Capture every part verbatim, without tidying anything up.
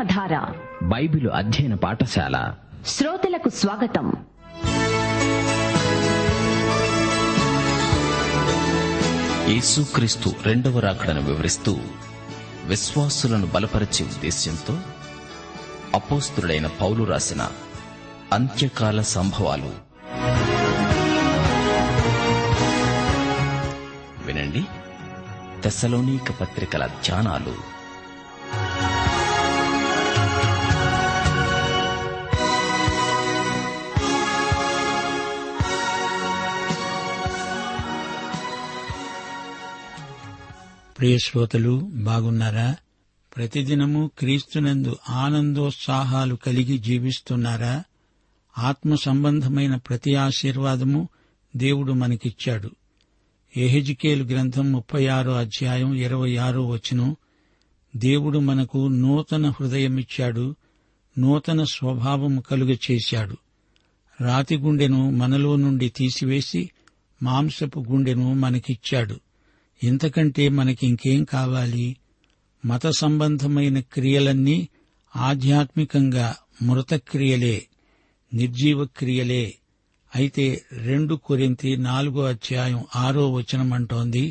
జీవధార Bible అధ్యయన పాఠశాల శ్రోతలకు స్వాగతం. యేసుక్రీస్తు రెండవ రాకడను వివరిస్తూ విశ్వాసులను బలపరిచే ఉద్దేశ్యంతో అపోస్తులైన పౌలు రాసిన అంత్యకాల సంభవాలు వినండి. థెస్సలొనీక పత్రికల ధ్యానాలు. ప్రియ శ్రోతలు, బాగున్నారా? ప్రతిదినము క్రీస్తునందు ఆనందోత్సాహాలు కలిగి జీవిస్తున్నారా? ఆత్మ సంబంధమైన ప్రతి ఆశీర్వాదము దేవుడు మనకిచ్చాడు. ఎహెజ్కేలు గ్రంథం ముప్పై ఆరో అధ్యాయం ఇరవై ఆరో వచనం, దేవుడు మనకు నూతన హృదయమిచ్చాడు, నూతన స్వభావము కలుగచేశాడు, రాతి గుండెను మనలో నుండి తీసివేసి మాంసపు గుండెను మనకిచ్చాడు. ఇంతకంటే మనకింకేం కావాలి? మత సంబంధమైన క్రియలన్నీ ఆధ్యాత్మికంగా మృతక్రియలే, నిర్జీవక్రియలే. అయితే రెండు కొరింథీ నాలుగో అధ్యాయం ఆరో వచనమంటోంది,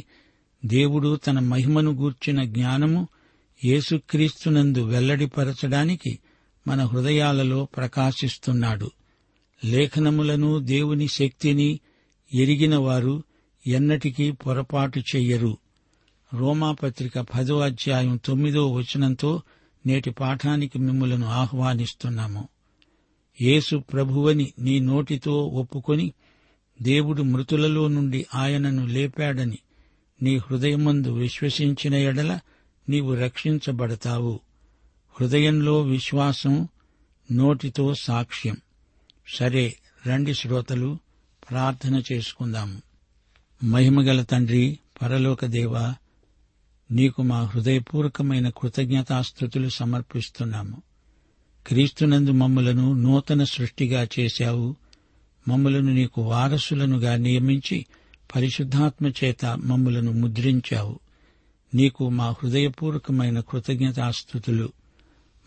దేవుడు తన మహిమను గూర్చిన జ్ఞానము యేసుక్రీస్తునందు వెల్లడిపరచడానికి మన హృదయాలలో ప్రకాశిస్తున్నాడు. లేఖనములను దేవుని శక్తిని ఎరిగినవారు ఎన్నటికీ పొరపాటు చెయ్యరు. రోమాపత్రిక పదో అధ్యాయం తొమ్మిదో వచనంతో నేటి పాఠానికి మిమ్ములను ఆహ్వానిస్తున్నాము. యేసు ప్రభువని నీ నోటితో ఒప్పుకొని దేవుడు మృతులలో నుండి ఆయనను లేపాడని నీ హృదయమందు విశ్వసించిన ఎడల నీవు రక్షించబడతావు. హృదయంలో విశ్వాసం, నోటితో సాక్ష్యం. సరే రండి శ్రోతలు, ప్రార్థన చేసుకుందాము. మహిమగల తండ్రి, పరలోక దేవా, నీకు మా హృదయపూర్వకమైన కృతజ్ఞతాస్తుతులు సమర్పిస్తున్నాము. క్రీస్తునందు మమ్ములను నూతన సృష్టిగా చేశావు. మమ్ములను నీకు వారసులనుగా నియమించి పరిశుద్ధాత్మ చేత మమ్ములను ముద్రించావు. నీకు మా హృదయపూర్వకమైన కృతజ్ఞతాస్తుతులు.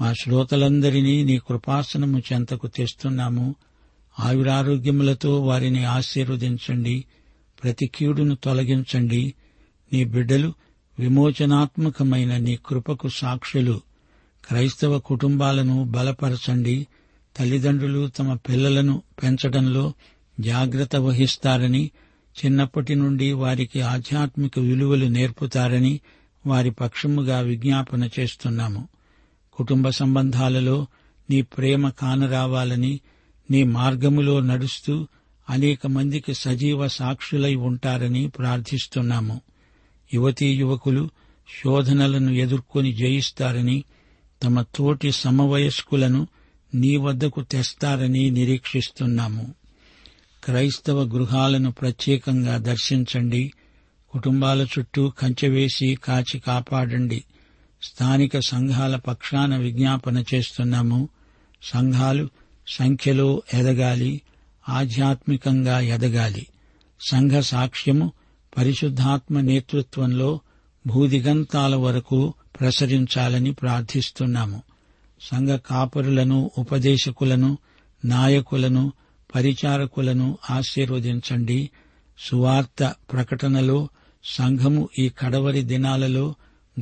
మా శ్రోతలందరినీ నీ కృపాసనము చెంతకు తెస్తున్నాము. ఆయురారోగ్యములతో వారిని ఆశీర్వదించండి, ప్రతి కీడును తొలగించండి. నీ బిడ్డలు విమోచనాత్మకమైన నీ కృపకు సాక్షులు. క్రైస్తవ కుటుంబాలను బలపరచండి. తల్లిదండ్రులు తమ పిల్లలను పెంచడంలో జాగ్రత్త వహిస్తారని, చిన్నప్పటి నుండి వారికి ఆధ్యాత్మిక విలువలు నేర్పుతారని వారి పక్షముగా విజ్ఞాపన చేస్తున్నాము. కుటుంబ సంబంధాలలో నీ ప్రేమ కానరావాలని, నీ మార్గములో నడుస్తూ అనేక మందికి సజీవ సాక్షులై ఉంటారని ప్రార్థిస్తున్నాము. యువతీ యువకులు శోధనలను ఎదుర్కొని జయిస్తారని, తమ తోటి సమవయస్కులను నీ వద్దకు తెస్తారని నిరీక్షిస్తున్నాము. క్రైస్తవ గృహాలను ప్రత్యేకంగా దర్శించండి. కుటుంబాల చుట్టూ కంచెవేసి కాచి కాపాడండి. స్థానిక సంఘాల పక్షాన విజ్ఞాపన చేస్తున్నాము. సంఘాలు సంఖ్యలో ఎదగాలి, ఆధ్యాత్మికంగా ఎదగాలి. సంఘ సాక్ష్యము పరిశుద్ధాత్మ నేతృత్వంలో భూదిగంతాల వరకు ప్రసరించాలని ప్రార్థిస్తున్నాము. సంఘ కాపరులను, ఉపదేశకులను, నాయకులను, పరిచారకులను ఆశీర్వదించండి. సువార్త ప్రకటనలో సంఘము ఈ కడవరి దినాలలో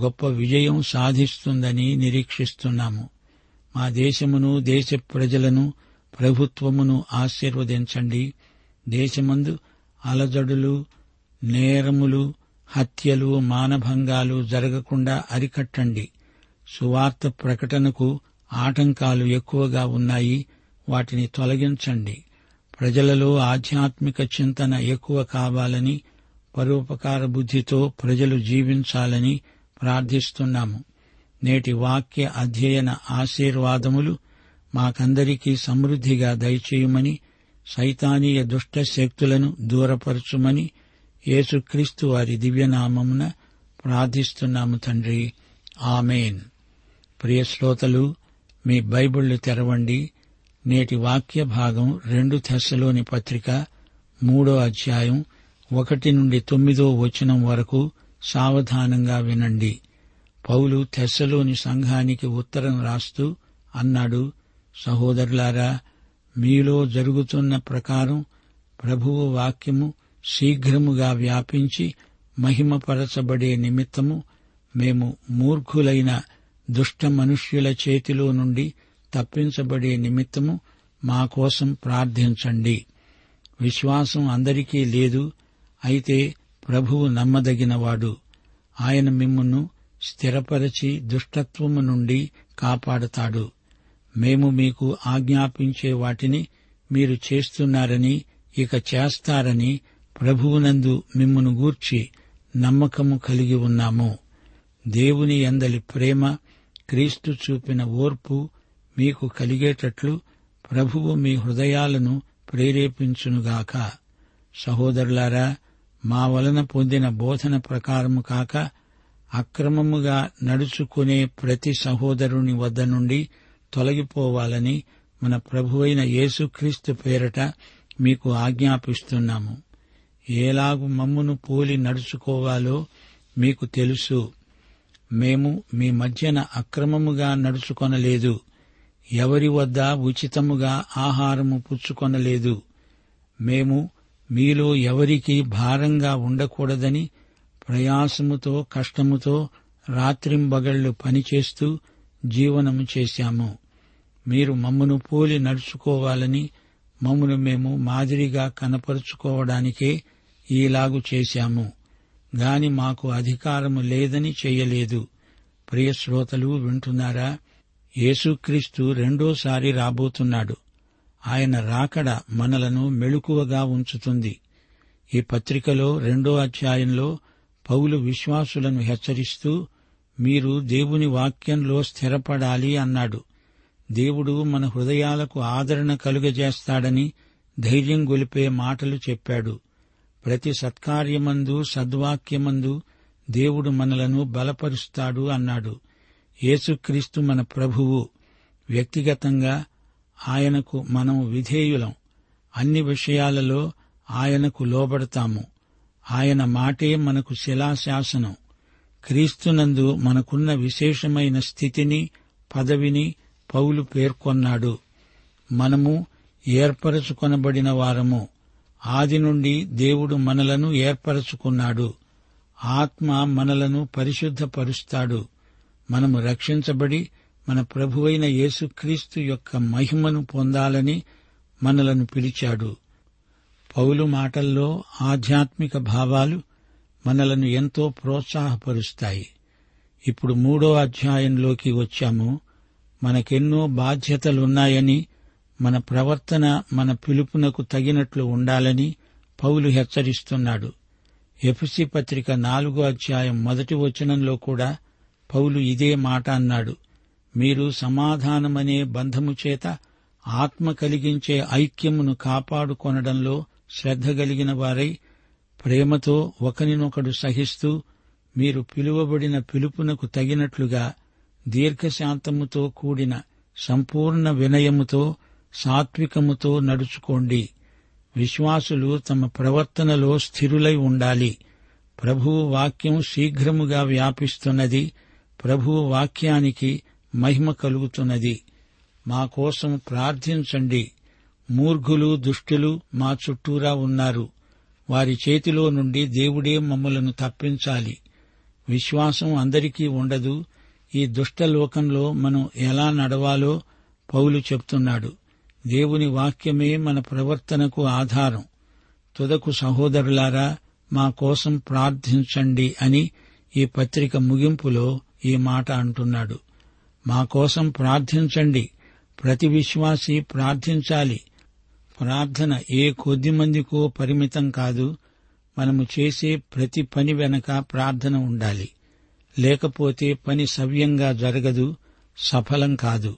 గొప్ప విజయం సాధిస్తుందని నిరీక్షిస్తున్నాము. మా దేశమును, దేశ ప్రజలను, ప్రభుత్వమును ఆశీర్వదించండి. దేశమందు అలజడులు, నేరములు, హత్యలు, మానభంగాలు జరగకుండా అరికట్టండి. సువార్త ప్రకటనకు ఆటంకాలు ఎక్కువగా ఉన్నాయి, వాటిని తొలగించండి. ప్రజలలో ఆధ్యాత్మిక చింతన ఎక్కువ కావాలని, పరోపకార బుద్ధితో ప్రజలు జీవించాలని ప్రార్థిస్తున్నాము. నేటి వాక్య అధ్యయన ఆశీర్వాదములు మాకందరికీ సమృద్ధిగా దయచేయమని, సైతానీయ దుష్ట శక్తులను దూరపరచుమని యేసుక్రీస్తు వారి దివ్యనామమున ప్రార్థిస్తున్నాము తండ్రి. ఆమెన్. ప్రియ శ్రోతలు, మీ బైబిళ్లు తెరవండి. నేటి వాక్య భాగం రెండు థెస్సలోని పత్రిక మూడో అధ్యాయం ఒకటి నుండి తొమ్మిదో వచనం వరకు సావధానంగా వినండి. పౌలు థెస్సలోని సంఘానికి ఉత్తరం రాస్తూ అన్నాడు, సహోదరులారా, మీలో జరుగుతున్న ప్రకారం ప్రభువు వాక్యము శీఘ్రముగా వ్యాపించి మహిమపరచబడే నిమిత్తము మేము మూర్ఖులైన దుష్ట మనుష్యుల చేతిలో నుండి తప్పించబడే నిమిత్తము మా కోసం ప్రార్థించండి. విశ్వాసం అందరికీ లేదు. అయితే ప్రభువు నమ్మదగినవాడు. ఆయన మిమ్మును స్థిరపరచి దుష్టత్వము నుండి కాపాడుతాడు. మేము మీకు ఆజ్ఞాపించే వాటిని మీరు చేస్తున్నారని, ఇక చేస్తారని ప్రభువునందు మిమ్మును గూర్చి నమ్మకము కలిగి ఉన్నాము. దేవుని యందలి ప్రేమ, క్రీస్తు చూపిన ఓర్పు మీకు కలిగేటట్లు ప్రభువు మీ హృదయాలను ప్రేరేపించునుగాక. సహోదరులారా, మా వలన పొందిన బోధన ప్రకారము కాక అక్రమముగా నడుచుకునే ప్రతి సహోదరుని వద్ద నుండి తొలగిపోవాలని మన ప్రభువైన యేసుక్రీస్తు పేరట మీకు ఆజ్ఞాపిస్తున్నాము. ఏలాగు మమ్మును పోలి నడుచుకోవాలో మీకు తెలుసు. మేము మీ మధ్యన అక్రమముగా నడుచుకొనలేదు. ఎవరి వద్ద ఉచితముగా ఆహారము పుచ్చుకొనలేదు. మేము మీలో ఎవరికీ భారంగా ఉండకూడదని ప్రయాసముతో, కష్టముతో రాత్రింబగళ్లు పనిచేస్తూ జీవనము చేశాము. మీరు మమ్మును పోలి నడుచుకోవాలని, మమ్మును మేము మాదిరిగా కనపరుచుకోవడానికే ఈలాగు చేశాము గాని మాకు అధికారము లేదని చేయలేదు. ప్రియశ్రోతలు, వింటున్నారా? యేసుక్రీస్తు రెండోసారి రాబోతున్నాడు. ఆయన రాకడ మనలను మెళుకువగా ఉంచుతుంది. ఈ పత్రికలో రెండో అధ్యాయంలో పౌలు విశ్వాసులను హెచ్చరిస్తూ, మీరు దేవుని వాక్యంలో స్థిరపడాలి అన్నాడు. దేవుడు మన హృదయాలకు ఆదరణ కలుగజేస్తాడని ధైర్యం గొలిపే మాటలు చెప్పాడు. ప్రతి సత్కార్యమందు, సద్వాక్యమందు దేవుడు మనలను బలపరుస్తాడు అన్నాడు. యేసుక్రీస్తు మన ప్రభువు. వ్యక్తిగతంగా ఆయనకు మనం విధేయులం. అన్ని విషయాలలో ఆయనకు లోబడతాము. ఆయన మాటే మనకు శిలాశాసనం. క్రీస్తునందు మనకున్న విశేషమైన స్థితిని, పదవిని పౌలు పేర్కొన్నాడు. మనము ఏర్పరచుకొనబడిన వారము. ఆది నుండి దేవుడు మనలను ఏర్పరచుకున్నాడు. ఆత్మ మనలను పరిశుద్ధపరుస్తాడు. మనము రక్షించబడి మన ప్రభువైన యేసుక్రీస్తు యొక్క మహిమను పొందాలని మనలను పిలిచాడు. పౌలు మాటల్లో ఆధ్యాత్మిక భావాలు మనలను ఎంతో ప్రోత్సాహపరుస్తాయి. ఇప్పుడు మూడో అధ్యాయంలోకి వచ్చాము. మనకెన్నో బాధ్యతలున్నాయని, మన ప్రవర్తన మన పిలుపునకు తగినట్లు ఉండాలని పౌలు హెచ్చరిస్తున్నాడు. ఎఫెసీ పత్రిక నాలుగో అధ్యాయం మొదటి వచనంలో కూడా పౌలు ఇదే మాట అన్నాడు. మీరు సమాధానమనే బంధము చేత ఆత్మ కలిగించే ఐక్యమును కాపాడుకొనడంలో శ్రద్ధ కలిగిన వారై ప్రేమతో ఒకనినొకడు సహిస్తూ మీరు పిలువబడిన పిలుపునకు తగినట్లుగా దీర్ఘశాంతముతో కూడిన సంపూర్ణ వినయముతో, సాత్వికముతో నడుచుకోండి. విశ్వాసులు తమ ప్రవర్తనలో స్థిరులై ఉండాలి. ప్రభువు వాక్యం శీఘ్రముగా వ్యాపిస్తున్నది. ప్రభువు వాక్యానికి మహిమ కలుగుతున్నది. మా కోసం ప్రార్థించండి. మూర్ఘులు, దుష్టులు మా చుట్టూరా ఉన్నారు. వారి చేతిలో నుండి దేవుడే మమ్మలను తప్పించాలి. విశ్వాసం అందరికీ ఉండదు. ఈ దుష్టలోకంలో మనం ఎలా నడవాలో పౌలు చెప్తున్నాడు. దేవుని వాక్యమే మన ప్రవర్తనకు ఆధారం. తుదకు సహోదరులారా, మా కోసం ప్రార్థించండి అని ఈ పత్రిక ముగింపులో ఈ మాట అంటున్నాడు. మా కోసం ప్రార్థించండి. ప్రతి విశ్వాసి ప్రార్థించాలి. ప్రార్థన ఏ కొద్ది మందికో పరిమితం కాదు. మనము చేసే ప్రతి పని వెనక ప్రార్థన ఉండాలి. లేకపోతే పని సవ్యంగా జరగదు, సఫలం కాదు.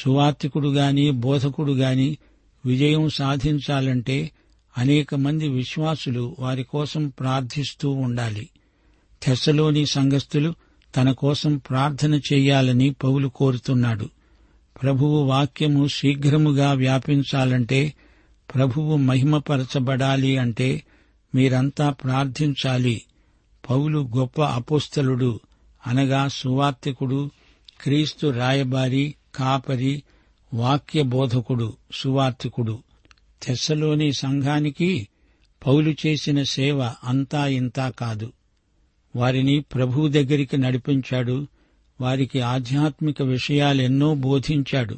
సువార్తికుడు గాని, బోధకుడు గాని విజయం సాధించాలంటే అనేక మంది విశ్వాసులు వారి కోసం ప్రార్థిస్తూ ఉండాలి. థెస్సలోని సంఘస్థులు తన కోసం ప్రార్థన చేయాలని పౌలు కోరుతున్నాడు. ప్రభువు వాక్యము శీఘ్రముగా వ్యాపించాలంటే, ప్రభువు మహిమపరచబడాలి అంటే మీరంతా ప్రార్థించాలి. పౌలు గొప్ప అపోస్తలుడు. అనగా సువార్తికుడు, క్రీస్తు రాయబారి, కాపరి, వాక్య బోధకుడు, సువార్తికుడు. థెస్సలోని సంఘానికి పౌలు చేసిన సేవ అంతా ఇంతా కాదు. వారిని ప్రభువు దగ్గరికి నడిపించాడు. వారికి ఆధ్యాత్మిక విషయాలెన్నో బోధించాడు.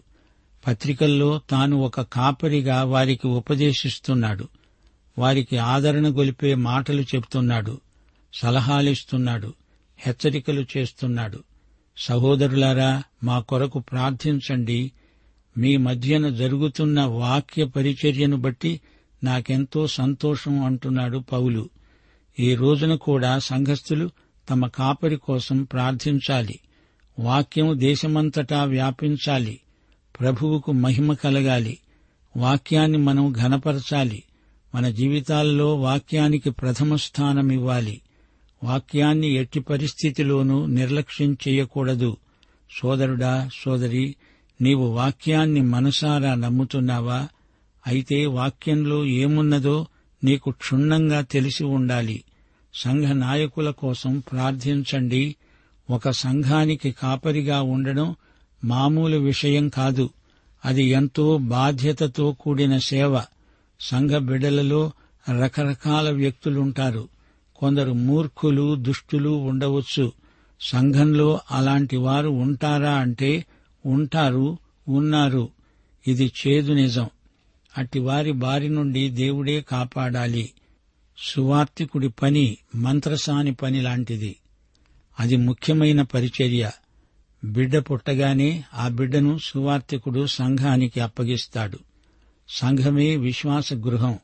పత్రికల్లో తాను ఒక కాపరిగా వారికి ఉపదేశిస్తున్నాడు. వారికి ఆదరణ గొలిపే మాటలు చెప్తున్నాడు. సలహాలిస్తున్నాడు. హెచ్చరికలు చేస్తున్నాడు. సహోదరులారా, మా కొరకు ప్రార్థించండి. మీ మధ్యన జరుగుతున్న వాక్య పరిచర్యను బట్టి నాకెంతో సంతోషం అంటున్నాడు పౌలు. ఈ రోజున కూడా సంఘస్థులు తమ కాపరి కోసం ప్రార్థించాలి. వాక్యం దేశమంతటా వ్యాపించాలి. ప్రభువుకు మహిమ కలగాలి. వాక్యాన్ని మనం ఘనపరచాలి. మన జీవితాల్లో వాక్యానికి ప్రథమ స్థానమివ్వాలి. వాక్యాన్ని ఎట్టి పరిస్థితిలోనూ నిర్లక్ష్యం చేయకూడదు. సోదరుడా, సోదరి, నీవు వాక్యాన్ని మనసారా నమ్ముతున్నావా? అయితే వాక్యంలో ఏమున్నదో నీకు క్షుణ్ణంగా తెలిసి ఉండాలి. సంఘ నాయకుల కోసం ప్రార్థించండి. ఒక సంఘానికి కాపరిగా ఉండడం మామూలు విషయం కాదు. అది ఎంతో బాధ్యతతో కూడిన సేవ. సంఘ బిడ్డలలో రకరకాల వ్యక్తులుంటారు. కొందరు మూర్ఖులు, దుష్టులు ఉండవచ్చు. సంఘంలో అలాంటి వారు ఉంటారా అంటే ఉంటారు, ఉన్నారు. ఇది చేదు నిజం. అట్టివారి బారి నుండి దేవుడే కాపాడాలి. సువార్తికుడి పని మంత్రసాని పని లాంటిది. అది ముఖ్యమైన పరిచర్య. బిడ్డ పుట్టగానే ఆ బిడ్డను సువార్తికుడు సంఘానికి అప్పగిస్తాడు. సంఘమే విశ్వాస గృహం.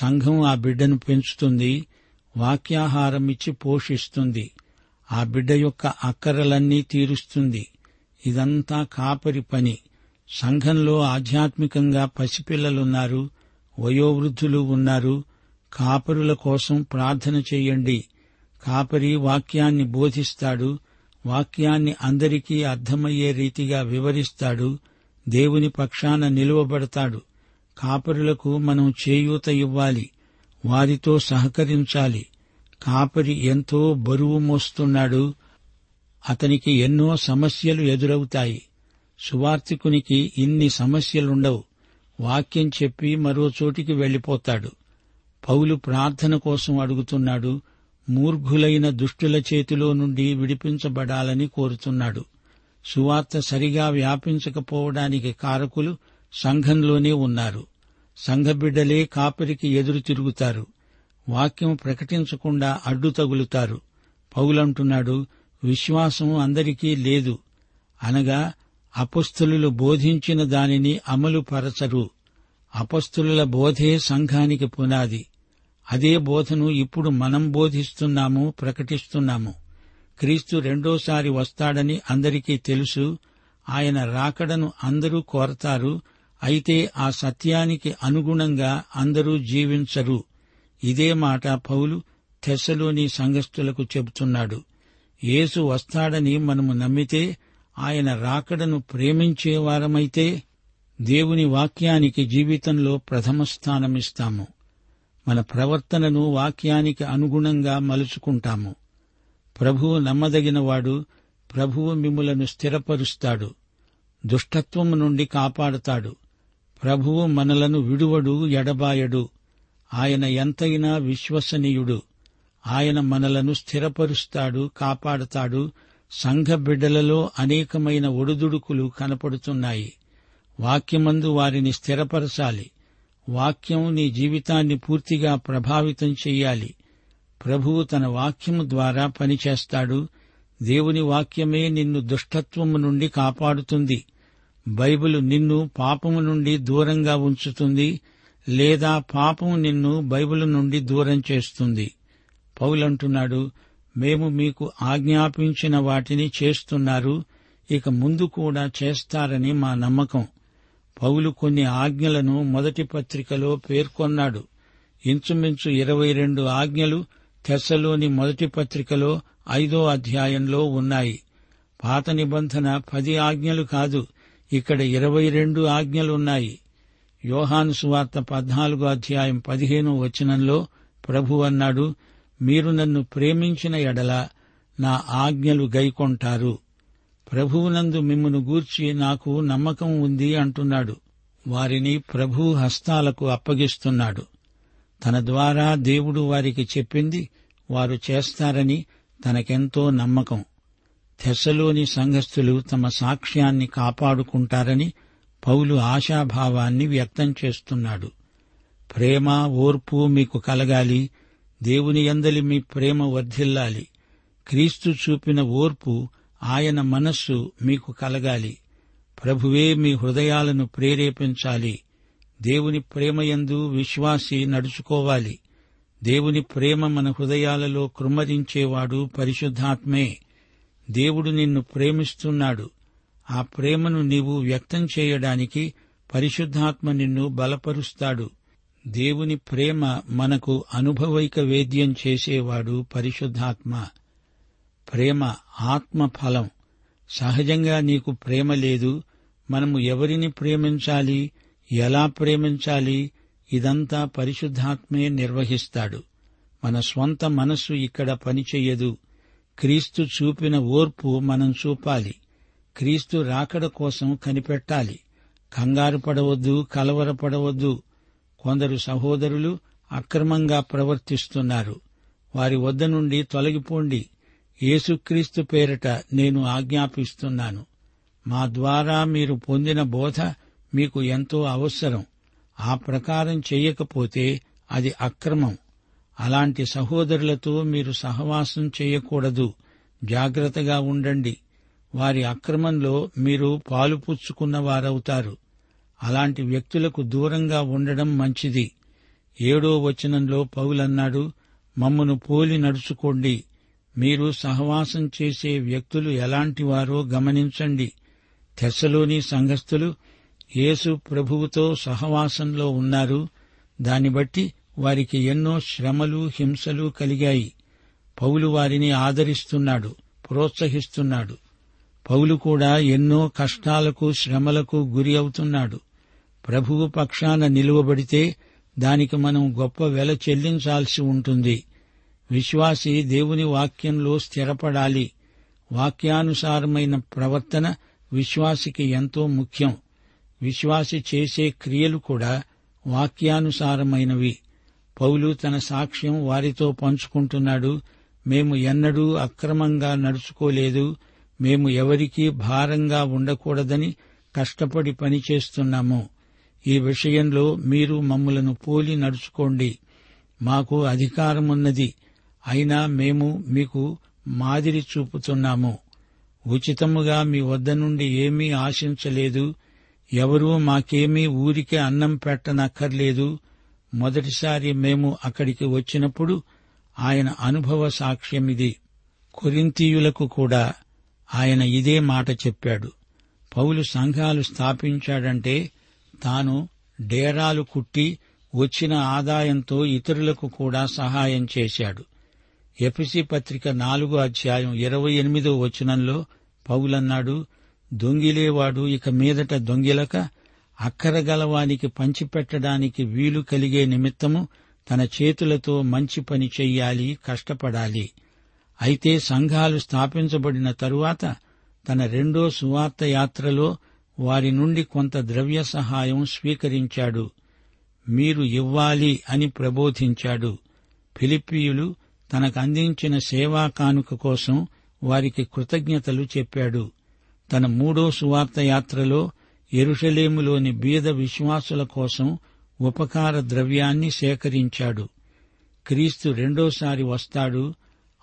సంఘం ఆ బిడ్డను పెంచుతుంది. వాక్యాహారం ఇచ్చి పోషిస్తుంది. ఆ బిడ్డ యొక్క అక్కరలన్నీ తీరుస్తుంది. ఇదంతా కాపరి పని. సంఘంలో ఆధ్యాత్మికంగా పసిపిల్లలున్నారు, వయోవృద్ధులు ఉన్నారు. కాపరుల కోసం ప్రార్థన చేయండి. కాపరి వాక్యాన్ని బోధిస్తాడు. వాక్యాన్ని అందరికీ అర్థమయ్యే రీతిగా వివరిస్తాడు. దేవుని పక్షాన నిలువబడతాడు. కాపరులకు మనం చేయూత ఇవ్వాలి. వారితో సహకరించాలి. కాపరి ఎంతో బరువు మోస్తున్నాడు. అతనికి ఎన్నో సమస్యలు ఎదురవుతాయి. సువార్తికునికి ఇన్ని సమస్యలుండవు. వాక్యం చెప్పి మరో చోటికి వెళ్లిపోతాడు. పౌలు ప్రార్థన కోసం అడుగుతున్నాడు. మూర్ఘులైన దుష్టుల చేతిలో నుండి విడిపించబడాలని కోరుతున్నాడు. సువార్త సరిగా వ్యాపించకపోవడానికి కారకులు సంఘంలోనే ఉన్నారు. సంఘబిడ్డలే కాపరికి ఎదురు తిరుగుతారు. వాక్యం ప్రకటించకుండా అడ్డు తగులుతారు. పౌలంటున్నాడు, విశ్వాసం అందరికీ లేదు. అనగా అపొస్తలులు బోధించిన దానిని అమలుపరచరు. అపొస్తలుల బోధే సంఘానికి పునాది. అదే బోధను ఇప్పుడు మనం బోధిస్తున్నాము, ప్రకటిస్తున్నాము. క్రీస్తు రెండోసారి వస్తాడని అందరికీ తెలుసు. ఆయన రాకడను అందరూ కోరతారు. అయితే ఆ సత్యానికి అనుగుణంగా అందరూ జీవించరు. ఇదే మాట పౌలు థెస్సలోని సంఘస్థులకు చెబుతున్నాడు. యేసు వస్తాడని మనము నమ్మితే, ఆయన రాకడను ప్రేమించేవారమైతే దేవుని వాక్యానికి జీవితంలో ప్రథమ స్థానమిస్తాము. మన ప్రవర్తనను వాక్యానికి అనుగుణంగా మలుచుకుంటాము. ప్రభువు నమ్మదగినవాడు. ప్రభువు మిమ్ములను స్థిరపరుస్తాడు. దుష్టత్వము నుండి కాపాడుతాడు. ప్రభువు మనలను విడువడు, ఎడబాయడు. ఆయన ఎంతైనా విశ్వసనీయుడు. ఆయన మనలను స్థిరపరుస్తాడు, కాపాడుతాడు. సంఘ బిడ్డలలో అనేకమైన ఒడుదుడుకులు కనపడుతున్నాయి. వాక్యమందు వారిని స్థిరపరచాలి. వాక్యం నీ జీవితాన్ని పూర్తిగా ప్రభావితం చెయ్యాలి. ప్రభువు తన వాక్యము ద్వారా పనిచేస్తాడు. దేవుని వాక్యమే నిన్ను దుష్టత్వము నుండి కాపాడుతుంది. బైబిలు నిన్ను పాపము నుండి దూరంగా ఉంచుతుంది, లేదా పాపము నిన్ను బైబిలు నుండి దూరం చేస్తుంది. పౌలంటున్నాడు, మేము మీకు ఆజ్ఞాపించిన వాటిని చేస్తున్నారు, ఇక ముందు కూడా చేస్తారని మా నమ్మకం. పౌలు కొన్ని ఆజ్ఞలను మొదటి పత్రికలో పేర్కొన్నాడు. ఇంచుమించు ఇరవై రెండు ఆజ్ఞలు థెస్సలోని మొదటి పత్రికలో ఐదో అధ్యాయంలో ఉన్నాయి. పాత నిబంధన పది ఆజ్ఞలు కాదు, ఇక్కడ ఇరవై రెండు ఆజ్ఞలున్నాయి. యోహాను సువార్త పద్నాలుగో అధ్యాయం పదిహేనో వచనంలో ప్రభు అన్నాడు, మీరు నన్ను ప్రేమించిన ఎడల నా ఆజ్ఞలు గైకొంటారు. ప్రభువునందు మిమ్మును గూర్చి నాకు నమ్మకం ఉంది అంటున్నాడు. వారిని ప్రభు హస్తాలకు అప్పగిస్తున్నాడు. తన ద్వారా దేవుడు వారికి చెప్పింది వారు చేస్తారని తనకెంతో నమ్మకం. థెస్సలోని సంఘస్థులు తమ సాక్ష్యాన్ని కాపాడుకుంటారని పౌలు ఆశాభావాన్ని వ్యక్తం చేస్తున్నాడు. ప్రేమ, ఓర్పు మీకు కలగాలి. దేవుని యందలి మీ ప్రేమ వర్ధిల్లాలి. క్రీస్తు చూపిన ఓర్పు, ఆయన మనస్సు మీకు కలగాలి. ప్రభువే మీ హృదయాలను ప్రేరేపించాలి. దేవుని ప్రేమయందు విశ్వాసి నడుచుకోవాలి. దేవుని ప్రేమ మన హృదయాలలో కృమ్మరించేవాడు పరిశుద్ధాత్మే. దేవుడు నిన్ను ప్రేమిస్తున్నాడు. ఆ ప్రేమను నీవు వ్యక్తం చేయడానికి పరిశుద్ధాత్మ నిన్ను బలపరుస్తాడు. దేవుని ప్రేమ మనకు అనుభవైక వేద్యం చేసేవాడు పరిశుద్ధాత్మ. ప్రేమ ఆత్మఫలం. సహజంగా నీకు ప్రేమ లేదు. మనము ఎవరిని ప్రేమించాలి, ఎలా ప్రేమించాలి, ఇదంతా పరిశుద్ధాత్మే నిర్వహిస్తాడు. మన స్వంత మనస్సు ఇక్కడ పనిచెయ్యదు. క్రీస్తు చూపిన ఓర్పు మనం చూపాలి. క్రీస్తు రాకడ కోసం కనిపెట్టాలి. కంగారు పడవద్దు, కలవరపడవద్దు. కొందరు సహోదరులు అక్రమంగా ప్రవర్తిస్తున్నారు. వారి వద్ద నుండి తొలగిపోండి. యేసుక్రీస్తు పేరిట నేను ఆజ్ఞాపిస్తున్నాను. మా ద్వారా మీరు పొందిన బోధ మీకు ఎంతో అవసరం. ఆ ప్రకారం చేయకపోతే అది అక్రమం. అలాంటి సహోదరులతో మీరు సహవాసం చేయకూడదు. జాగ్రత్తగా ఉండండి. వారి అక్రమంలో మీరు పాలుపుచ్చుకున్నవారవుతారు. అలాంటి వ్యక్తులకు దూరంగా ఉండడం మంచిది. ఏడో వచనంలో పౌలన్నాడు, మమ్మను పోలి నడుచుకోండి. మీరు సహవాసం చేసే వ్యక్తులు ఎలాంటివారో గమనించండి. థెస్సలోని సంఘస్థులు యేసు ప్రభువుతో సహవాసంలో ఉన్నారు. దాన్ని బట్టి వారికి ఎన్నో శ్రమలు, హింసలు కలిగాయి. పౌలు వారిని ఆదరిస్తున్నాడు, ప్రోత్సహిస్తున్నాడు. పౌలు కూడా ఎన్నో కష్టాలకు, శ్రమలకు గురి అవుతున్నాడు. ప్రభువు పక్షాన నిలువబడితే దానికి మనం గొప్ప వెల చెల్లించాల్సి ఉంటుంది. విశ్వాసి దేవుని వాక్యంలో స్థిరపడాలి. వాక్యానుసారమైన ప్రవర్తన విశ్వాసికి ఎంతో ముఖ్యం. విశ్వాసి చేసే క్రియలు కూడా వాక్యానుసారమైనవి. పౌలు తన సాక్ష్యం వారితో పంచుకుంటున్నాడు. మేము ఎన్నడూ అక్రమంగా నడుచుకోలేదు. మేము ఎవరికీ భారంగా ఉండకూడదని కష్టపడి పనిచేస్తున్నాము. ఈ విషయంలో మీరు మమ్ములను పోలి నడుచుకోండి. మాకు అధికారమున్నది, అయినా మేము మీకు మాదిరి చూపుతున్నాము. ఉచితముగా మీ వద్ద నుండి ఏమీ ఆశించలేదు. ఎవరూ మాకేమీ ఊరికే అన్నం పెట్టనక్కర్లేదు. మొదటిసారి మేము అక్కడికి వచ్చినప్పుడు ఆయన అనుభవ సాక్ష్యమిది. కొరింథీయులకు కూడా ఆయన ఇదే మాట చెప్పాడు. పౌలు సంఘాలు స్థాపించాడంటే తాను డేరాలు కుట్టి వచ్చిన ఆదాయంతో ఇతరులకు కూడా సహాయం చేశాడు. ఎఫెసీ పత్రిక నాలుగో అధ్యాయం ఇరవై ఎనిమిదో వచనంలో పౌలన్నాడు, దొంగిలేవాడు ఇక మీదట దొంగిలక అక్కరగలవానికి పంచిపెట్టడానికి వీలు కలిగే నిమిత్తము తన చేతులతో మంచి పని చెయ్యాలి, కష్టపడాలి. అయితే సంఘాలు స్థాపించబడిన తరువాత తన రెండో సువార్త యాత్రలో వారి నుండి కొంత ద్రవ్య సహాయం స్వీకరించాడు. మీరు ఇవ్వాలి అని ప్రబోధించాడు. ఫిలిప్పీయులు తనకు అందించిన సేవా కానుక కోసం వారికి కృతజ్ఞతలు చెప్పాడు. తన మూడో సువార్త యాత్రలో యెరూషలేములోని బీద విశ్వాసుల కోసం ఉపకార ద్రవ్యాన్ని సేకరించాడు. క్రీస్తు రెండోసారి వస్తాడు.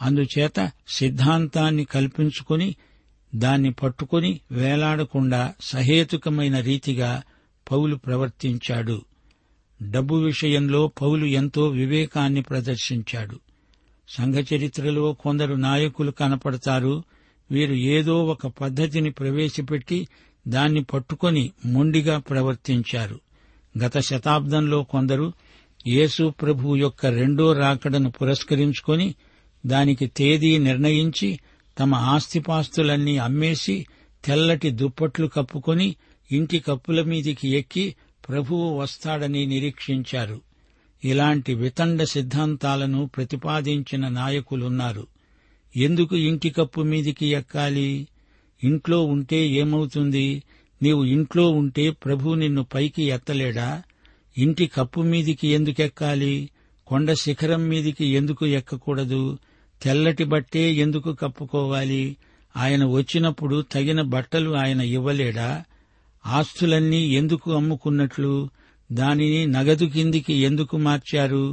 అందుచేత సిద్ధాంతాన్ని కల్పించుకుని దాన్ని పట్టుకుని వేలాడకుండా సహేతుకమైన రీతిగా పౌలు ప్రవర్తించాడు. డబ్బు విషయంలో పౌలు ఎంతో వివేకాన్ని ప్రదర్శించాడు. సంఘ చరిత్రలో కొందరు నాయకులు కనపడతారు. వీరు ఏదో ఒక పద్ధతిని ప్రవేశపెట్టి దాన్ని పట్టుకొని మొండిగా ప్రవర్తించారు. గత శతాబ్దంలో కొందరు యేసు ప్రభువు యొక్క రెండో రాకడను పురస్కరించుకొని దానికి తేదీ నిర్ణయించి తమ ఆస్తిపాస్తులన్నీ అమ్మేసి తెల్లటి దుప్పట్లు కప్పుకొని ఇంటి కప్పుల మీదికి ఎక్కి ప్రభువు వస్తాడని నిరీక్షించారు. ఇలాంటి వితండ సిద్ధాంతాలను ప్రతిపాదించిన నాయకులున్నారు. ఎందుకు ఇంటి కప్పు మీదికి ఎక్కాలి? ఇంట్లో ఉంటే ఏమవుతుంది? నీవు ఇంట్లో ఉంటే ప్రభు నిన్ను పైకి ఎత్తలేడా? ఇంటి కప్పు మీదికి ఎందుకెక్కాలి? కొండ శిఖరం మీదికి ఎందుకు ఎక్కకూడదు? తెల్లటి బట్టే ఎందుకు కప్పుకోవాలి? ఆయన వచ్చినప్పుడు తగిన బట్టలు ఆయన ఇవ్వలేడా? ఆస్తులన్నీ ఎందుకు అమ్ముకున్నట్లు? దానిని నగదు కిందికి ఎందుకు మార్చారు?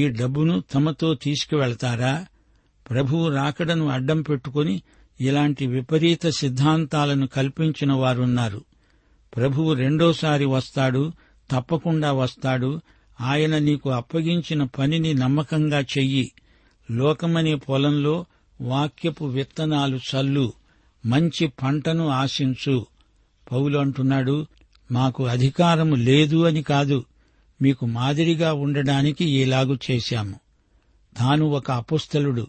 ఈ డబ్బును తమతో తీసుకువెళ్తారా? ప్రభువు రాకడను అడ్డం పెట్టుకుని ఇలాంటి విపరీత సిద్ధాంతాలను కల్పించిన వారున్నారు. ప్రభువు రెండోసారి వస్తాడు, తప్పకుండా వస్తాడు. ఆయన నీకు అప్పగించిన పనిని నమ్మకంగా చెయ్యి. లోకమనే పొలంలో వాక్యపు విత్తనాలు చల్లు, మంచి పంటను ఆశించు. పౌలు అంటున్నాడు, మాకు అధికారము లేదు అని కాదు, మీకు మాదిరిగా ఉండడానికి ఇలాగు చేశాము. తాను ఒక అపొస్తలుడు.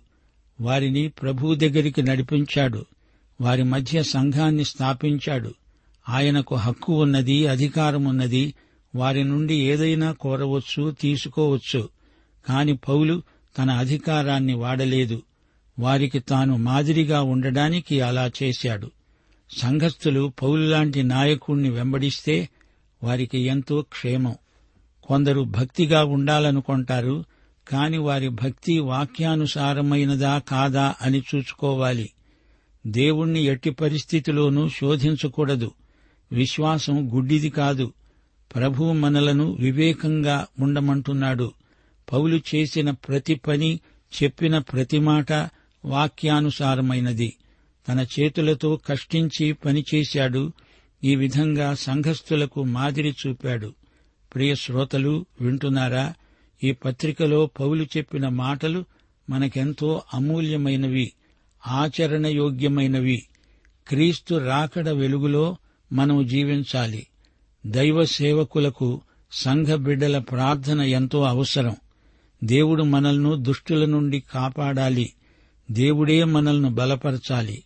వారిని ప్రభువు దగ్గరికి నడిపించాడు. వారి మధ్య సంఘాన్ని స్థాపించాడు. ఆయనకు హక్కు ఉన్నది, అధికారమున్నది. వారి నుండి ఏదైనా కోరవచ్చు, తీసుకోవచ్చు. కాని పౌలు తన అధికారాన్ని వాడలేదు. వారికి తాను మాదిరిగా ఉండడానికి అలా చేశాడు. సంఘస్థులు పౌలులాంటి నాయకుణ్ణి వెంబడిస్తే వారికి ఎంతో క్షేమం. కొందరు భక్తిగా ఉండాలనుకుంటారు, కాని వారి భక్తి వాక్యానుసారమైనదా కాదా అని చూసుకోవాలి. దేవుణ్ణి ఎట్టి పరిస్థితిలోనూ శోధించకూడదు. విశ్వాసం గుడ్డిది కాదు. ప్రభువు మనలను వివేకంగా ఉండమంటున్నాడు. పౌలు చేసిన ప్రతి పని, చెప్పిన ప్రతి మాట వాక్యానుసారమైనది. తన చేతులతో కష్టించి పనిచేశాడు. ఈ విధంగా సంఘస్థులకు మాదిరి చూపాడు. ప్రియ శ్రోతలు, వింటున్నారా? ఈ పత్రికలో పౌలు చెప్పిన మాటలు మనకెంతో అమూల్యమైనవి, ఆచరణయోగ్యమైనవి. క్రీస్తు రాకడ వెలుగులో మనం జీవించాలి. దైవ సేవకులకు సంఘ బిడ్డల ప్రార్థన ఎంతో అవసరం. దేవుడు మనల్ని దుష్టుల నుండి కాపాడాలి. దేవుడే మనల్ని బలపరచాలి.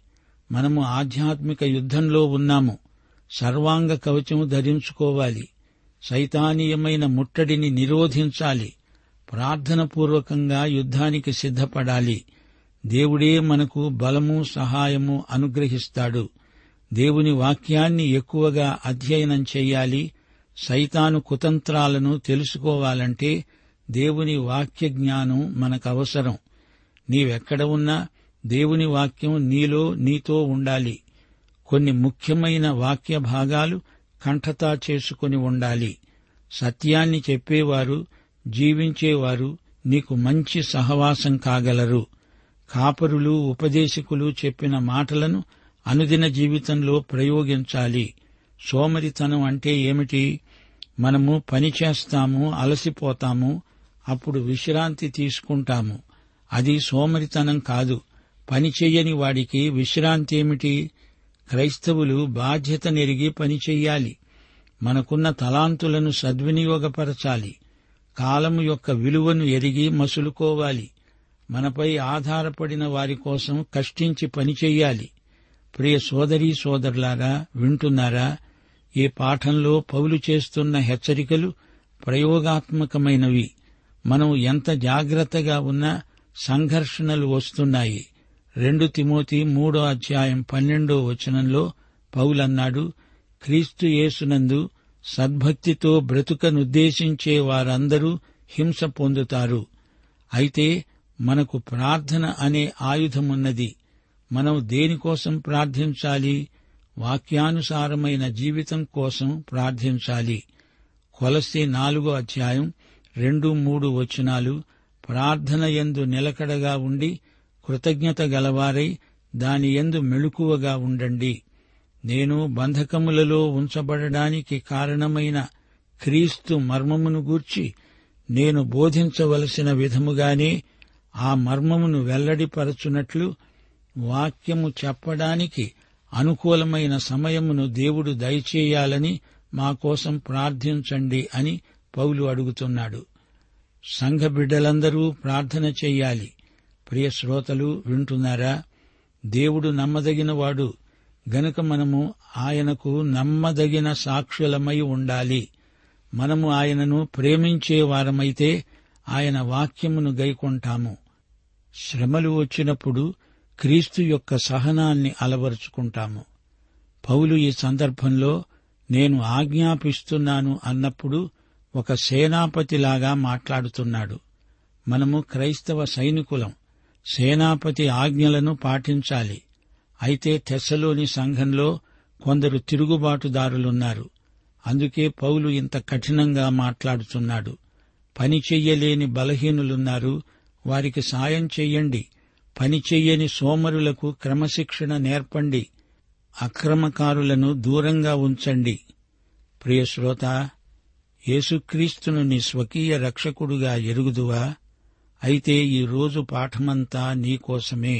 మనము ఆధ్యాత్మిక యుద్ధంలో ఉన్నాము. సర్వాంగ కవచము ధరించుకోవాలి. సైతానీయమైన ముట్టడిని నిరోధించాలి. ప్రార్థనపూర్వకంగా యుద్ధానికి సిద్ధపడాలి. దేవుడే మనకు బలము, సహాయము అనుగ్రహిస్తాడు. దేవుని వాక్యాన్ని ఎక్కువగా అధ్యయనం చెయ్యాలి. సైతాను కుతంత్రాలను తెలుసుకోవాలంటే దేవుని వాక్య జ్ఞానం మనకవసరం. నీవెక్కడ ఉన్నా దేవుని వాక్యం నీలో, నీతో ఉండాలి. కొన్ని ముఖ్యమైన వాక్య భాగాలు కంఠతా చేసుకుని ఉండాలి. సత్యాన్ని చెప్పేవారు, జీవించేవారు నీకు మంచి సహవాసం కాగలరు. కాపరులు, ఉపదేశకులు చెప్పిన మాటలను అనుదిన జీవితంలో ప్రయోగించాలి. సోమరితనం అంటే ఏమిటి? మనము పనిచేస్తాము, అలసిపోతాము, అప్పుడు విశ్రాంతి తీసుకుంటాము. అది సోమరితనం కాదు. పనిచెయ్యని వాడికి విశ్రాంతి ఏమిటి? క్రైస్తవులు బాధ్యత నెరిగి పనిచెయ్యాలి. మనకున్న తలాంతులను సద్వినియోగపరచాలి. కాలము యొక్క విలువను ఎరిగి మసులుకోవాలి. మనపై ఆధారపడిన వారి కోసం కష్టించి పనిచెయ్యాలి. ప్రియ సోదరీ సోదరులారా, వింటున్నారా? ఈ పాఠంలో పౌలు చేస్తున్న హెచ్చరికలు ప్రయోగాత్మకమైనవి. మనం ఎంత జాగ్రత్తగా ఉన్నా సంఘర్షణలు వస్తున్నాయి. రెండు తిమోతి మూడో అధ్యాయం పన్నెండో వచనంలో పౌలన్నాడు, క్రీస్తు యేసునందు సద్భక్తితో బ్రతుకనుద్దేశించే వారందరూ హింస పొందుతారు. అయితే మనకు ప్రార్థన అనే ఆయుధమున్నది. మనం దేనికోసం ప్రార్థించాలి? వాక్యానుసారమైన జీవితం కోసం ప్రార్థించాలి. కొలస్సీ నాలుగో అధ్యాయం రెండు మూడు వచనాలు, ప్రార్థనయందు నిలకడగా ఉండి కృతజ్ఞత గలవారై దానియందు మెళుకువగా ఉండండి. నేను బంధకములలో ఉంచబడడానికి కారణమైన క్రీస్తు మర్మమును గూర్చి నేను బోధించవలసిన విధముగానే ఆ మర్మమును వెల్లడిపరచునట్లు వాక్యము చెప్పడానికి అనుకూలమైన సమయమును దేవుడు దయచేయాలని మా కోసం ప్రార్థించండి అని పౌలు అడుగుతున్నాడు. సంఘ బిడ్డలందరూ ప్రార్థన చెయ్యాలి. ప్రియ శ్రోతలు, వింటున్నారా? దేవుడు నమ్మదగినవాడు గనుక మనము ఆయనకు నమ్మదగిన సాక్షులమై ఉండాలి. మనము ఆయనను ప్రేమించే వారమైతే ఆయన వాక్యమును గైకొంటాము. శ్రమలు వచ్చినప్పుడు క్రీస్తు యొక్క సహనాన్ని అలవరుచుకుంటాము. పౌలు ఈ సందర్భంలో నేను ఆజ్ఞాపిస్తున్నాను అన్నప్పుడు ఒక సేనాపతిలాగా మాట్లాడుతున్నాడు. మనము క్రైస్తవ సైనికులం, సేనాపతి ఆజ్ఞలను పాటించాలి. అయితే థెస్సలోని సంఘంలో కొందరు తిరుగుబాటుదారులున్నారు. అందుకే పౌలు ఇంత కఠినంగా మాట్లాడుతున్నాడు. పనిచెయ్యలేని బలహీనులున్నారు, వారికి సాయం చెయ్యండి. పనిచెయ్యని సోమరులకు క్రమశిక్షణ నేర్పండి. అక్రమకారులను దూరంగా ఉంచండి. ప్రియశ్రోత, యేసుక్రీస్తును నీ స్వకీయ రక్షకుడుగా ఎరుగుదువా? అయితే ఈరోజు పాఠమంతా నీకోసమే.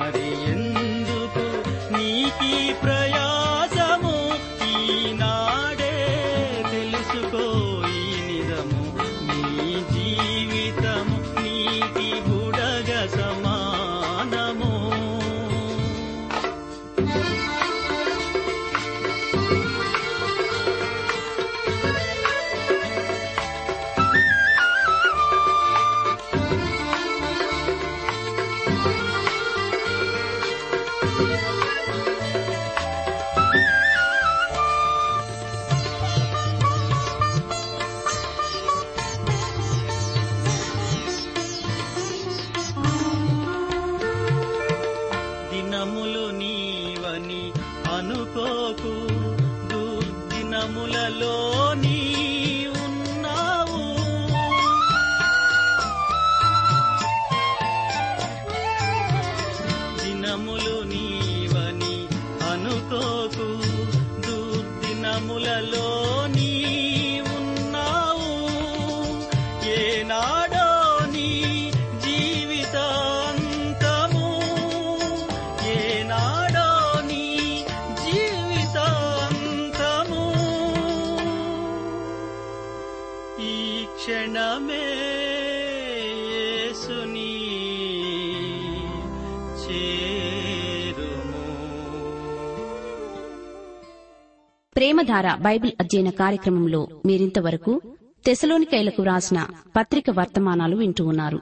మరి ఎందుకు నీతి ప్రయాసము? ఈనాడే తెలుసుకో ఈ నిజము. నీ జీవితము నీతి బుడగ సమానము. క్షణమే యేసుని చేరుము. ప్రేమధార బైబిల్ అధ్యయన కార్యక్రమంలో మీరింతవరకు థెస్సలొనీకయులకు రాసిన పత్రిక వర్తమానాలు వింటూ ఉన్నారు.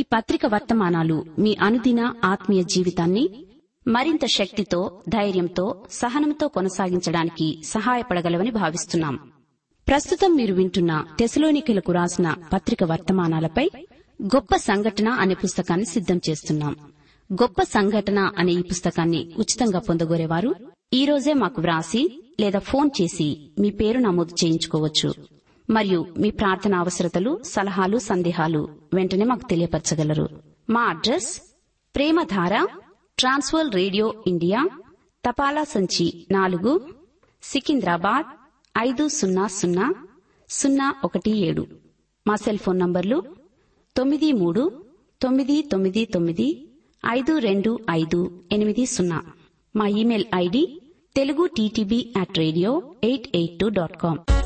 ఈ పత్రిక వర్తమానాలు మీ అనుదిన ఆత్మీయ జీవితాన్ని మరింత శక్తితో, ధైర్యంతో, సహనంతో కొనసాగించడానికి సహాయపడగలవని భావిస్తున్నాం. ప్రస్తుతం మీరు వింటున్న థెస్సలొనీకయులకు రాసిన పత్రిక వర్తమానాలపై గొప్ప సంఘటన అనే పుస్తకాన్ని సిద్దం చేస్తున్నాం. గొప్ప సంఘటన అనే ఈ పుస్తకాన్ని ఉచితంగా పొందగోరేవారు ఈ రోజే మాకు వ్రాసి లేదా ఫోన్ చేసి మీ పేరు నమోదు చేయించుకోవచ్చు. మరియు మీ ప్రార్థన అవసరతలు, సలహాలు, సందేహాలు వెంటనే మాకు తెలియపరచగలరు. మా address Premadhara, Trans World radio India, తపాలా సంచి నాలుగు, సికింద్రాబాద్ ఐదు సున్నా సున్నా సున్నా ఒకటి ఏడు. మా సెల్ ఫోన్ నంబర్లు తొమ్మిది మూడు తొమ్మిది తొమ్మిది తొమ్మిది ఐదు రెండు ఐదు ఎనిమిది సున్నా. మా email ID Telugu TTB at radio eight eight two dot com.